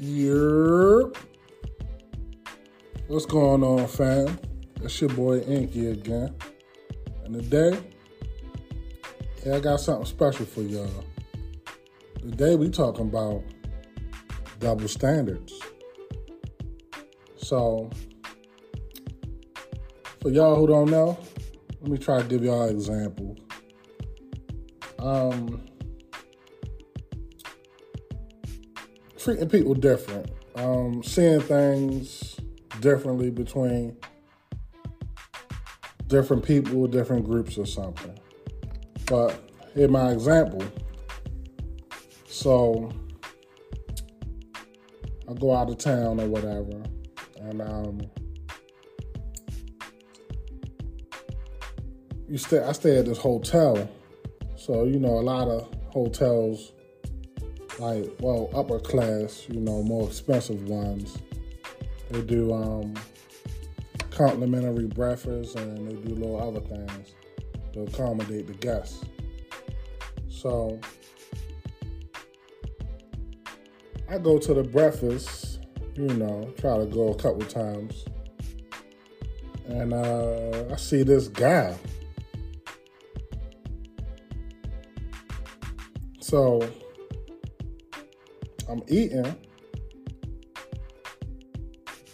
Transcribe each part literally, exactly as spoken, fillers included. Yerp. What's going on, fam? It's your boy Inky again. And today, yeah, I got something special for y'all. Today we talking about double standards. So, for y'all who don't know, let me try to give y'all an example. Um, treating people different, um, seeing things differently between different people, different groups or something. But here's my example. So, I go out of town or whatever, and um, you stay. I stay at this hotel. So, you know, a lot of hotels, like, well, upper class, you know, more expensive ones, they do um, complimentary breakfasts and they do little other things to accommodate the guests. So, I go to the breakfast, you know, try to go a couple times, and uh, I see this guy. So, I'm eating.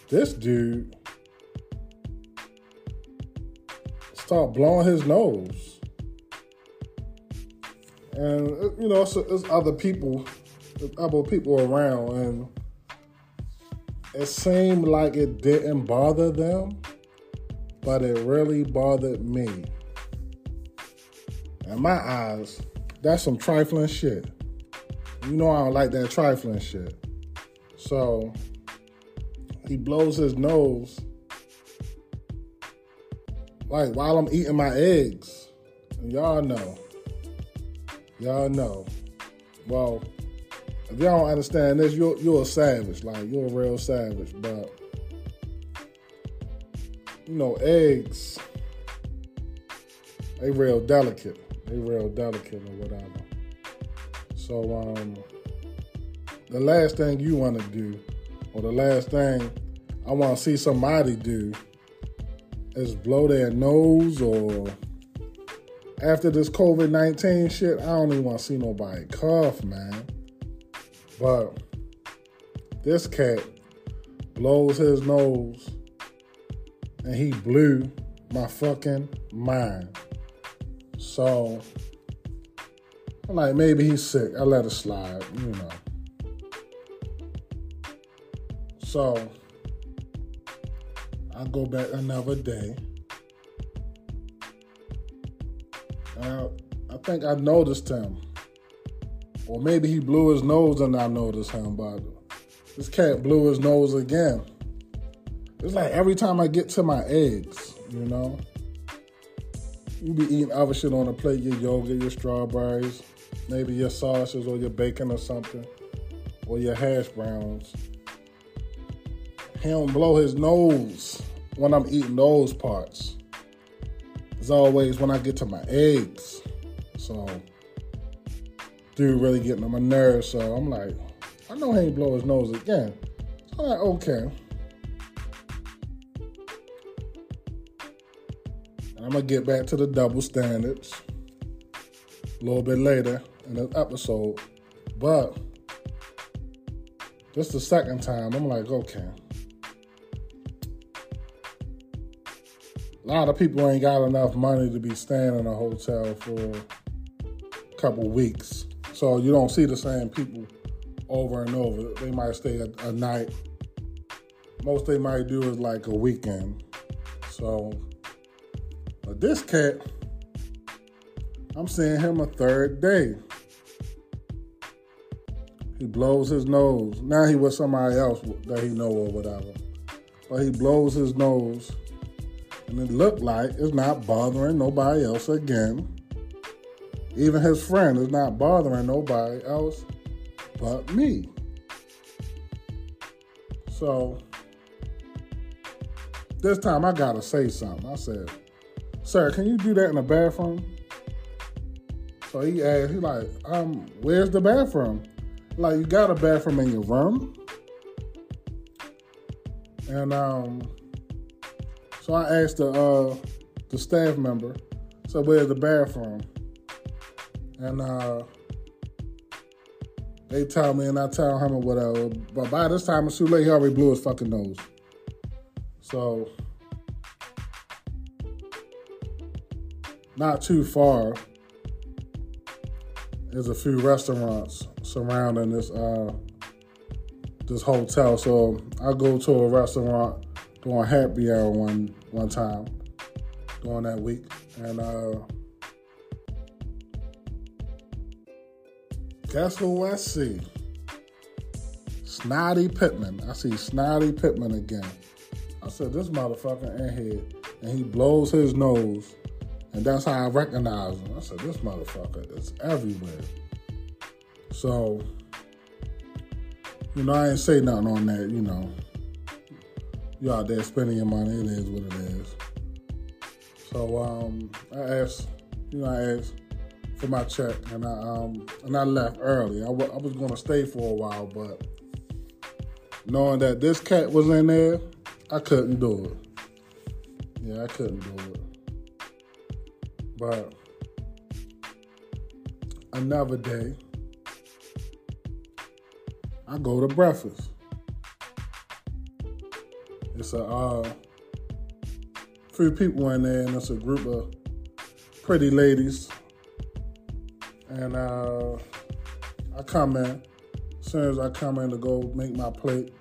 This dude start blowing his nose. And, you know, it's, it's other people, it's other people around, and it seemed like it didn't bother them, but it really bothered me. In my eyes, that's some trifling shit. You know I don't like that trifling shit. So, he blows his nose. Like, while I'm eating my eggs. And y'all know. Y'all know. Well, if y'all don't understand this, you're, you're a savage. Like, you're a real savage. But, you know, eggs, they real delicate. They real delicate or whatever. So, um, the last thing you want to do, or the last thing I want to see somebody do, is blow their nose. Or after this covid nineteen shit, I don't even want to see nobody cough, man. But this cat blows his nose, and he blew my fucking mind. So, I'm like, maybe he's sick. I let it slide, you know. So, I go back another day. I, I think I noticed him. Or maybe he blew his nose and I noticed him, but this cat blew his nose again. It's like every time I get to my eggs, you know. You be eating other shit on a plate, your yogurt, your strawberries, maybe your sausages or your bacon or something, or your hash browns. He don't blow his nose when I'm eating those parts. As always, when I get to my eggs. So, dude really getting on my nerves, so I'm like, I know he ain't blow his nose again. So I'm like, okay. I'm going to get back to the double standards a little bit later in this episode. But this is the second time. I'm like, okay. A lot of people ain't got enough money to be staying in a hotel for a couple weeks. So you don't see the same people over and over. They might stay a, a night. Most they might do is like a weekend. So... but this cat, I'm seeing him a third day. He blows his nose. Now he with somebody else that he know or whatever. But he blows his nose. And it looked like it's not bothering nobody else again. Even his friend is not bothering nobody else but me. So, this time I gotta say something. I said, "Sir, can you do that in the bathroom?" So he asked, he like, um, where's the bathroom? Like, you got a bathroom in your room? And um, so I asked the uh, the staff member, so where's the bathroom? And uh, they told me, and I told him or whatever. But by this time, it's too late. He already blew his fucking nose. So, not too far, there's a few restaurants surrounding this uh, this hotel. So I go to a restaurant doing happy hour one one time during that week, and uh, guess who I see? Snotty Pittman. I see Snotty Pittman again. I said, this motherfucker in here, and he blows his nose. And that's how I recognize him. I said, this motherfucker is everywhere. So, you know, I ain't say nothing on that, you know. You out there spending your money, it is what it is. So, um, I asked, you know, I asked for my check, and I um, and I left early. I, w- I was going to stay for a while, but knowing that this cat was in there, I couldn't do it. Yeah, I couldn't do it. But another day, I go to breakfast. It's a uh, few people in there, and it's a group of pretty ladies. And uh, I come in. As soon as I come in to go make my plate,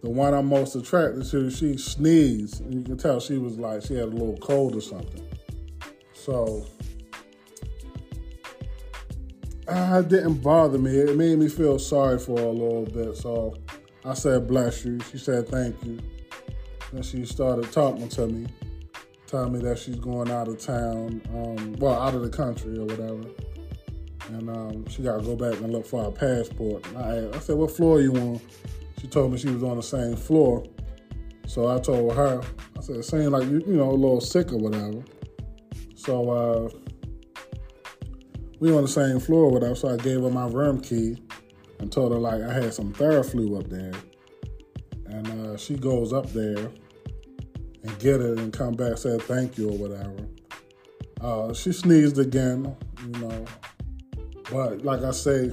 the one I'm most attracted to, she sneezed. And you can tell she was like, she had a little cold or something. So, uh, it didn't bother me. It made me feel sorry for her a little bit. So, I said, bless you. She said, thank you. Then she started talking to me, telling me that she's going out of town, um, well, out of the country or whatever. And um, she got to go back and look for her passport. And I asked, I said, what floor are you on? She told me she was on the same floor. So I told her, I said, it seemed like, you you know, a little sick or whatever. So uh, we on the same floor or whatever. So I gave her my room key and told her, like, I had some TheraFlu up there. And uh, she goes up there and get it and come back, said thank you or whatever. Uh, she sneezed again, you know. But like I say,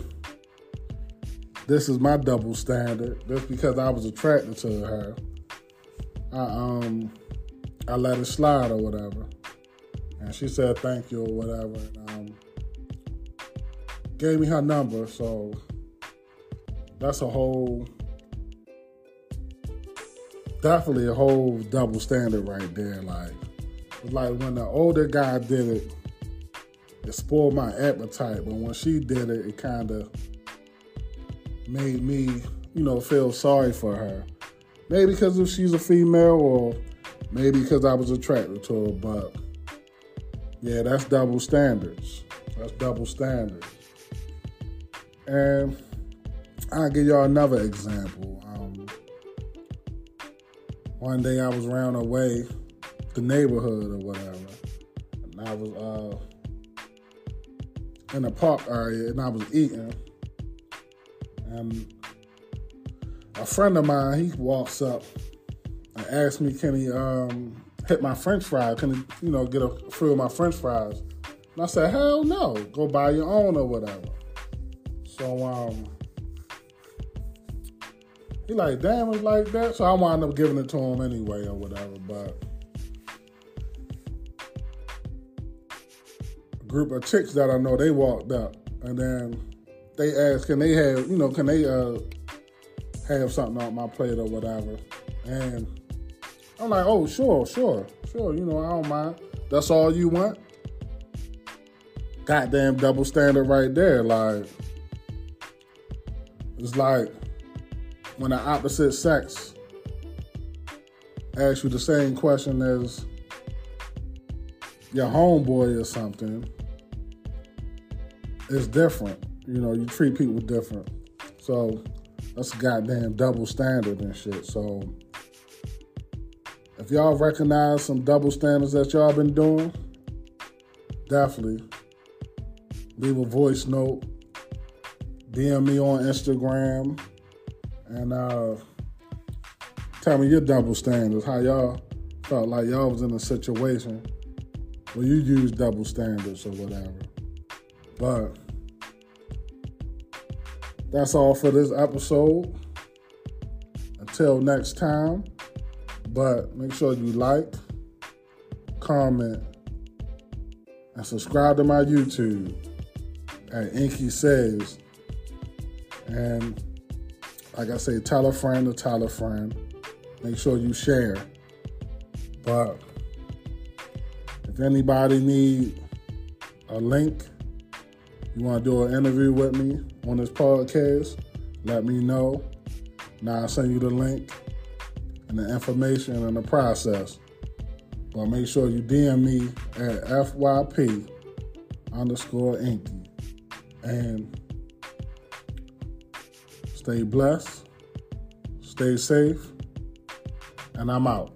this is my double standard. That's because I was attracted to her. I um, I let it slide or whatever. And she said thank you or whatever. And, um, gave me her number, so that's a whole, definitely a whole double standard right there. Like, like when the older guy did it, it spoiled my appetite. But when she did it, it kind of made me, you know, feel sorry for her. Maybe because if she's a female, or maybe because I was attracted to her, but yeah, that's double standards. That's double standards. And I'll give y'all another example. Um, one day I was round away the neighborhood or whatever, and I was uh, in the park area, and I was eating. And a friend of mine, he walks up and asks me, can he um, hit my french fries? Can he, you know, get a few of my french fries? And I said, hell no. Go buy your own or whatever. So um, he like, damn, it's like that. So I wound up giving it to him anyway or whatever. But a group of chicks that I know, they walked up. And then they asked, can they have, you know, can they uh, have something on my plate or whatever? And I'm like, oh, sure, sure, sure, you know, I don't mind. That's all you want? Goddamn double standard right there. Like, it's like when the opposite sex asks you the same question as your homeboy or something, it's different. You know, you treat people different. So that's a goddamn double standard and shit. So if y'all recognize some double standards that y'all been doing, definitely leave a voice note. D M me on Instagram. And uh, tell me your double standards, how y'all felt like y'all was in a situation where you used double standards or whatever. But that's all for this episode. Until next time. But make sure you like, comment, and subscribe to my YouTube at Inky Says. And like I say, tell a friend to tell a friend. Make sure you share. But if anybody need a link, you want to do an interview with me on this podcast, let me know. Now I'll send you the link and the information and the process. But make sure you D M me at F Y P underscore Inky. And stay blessed, stay safe, and I'm out.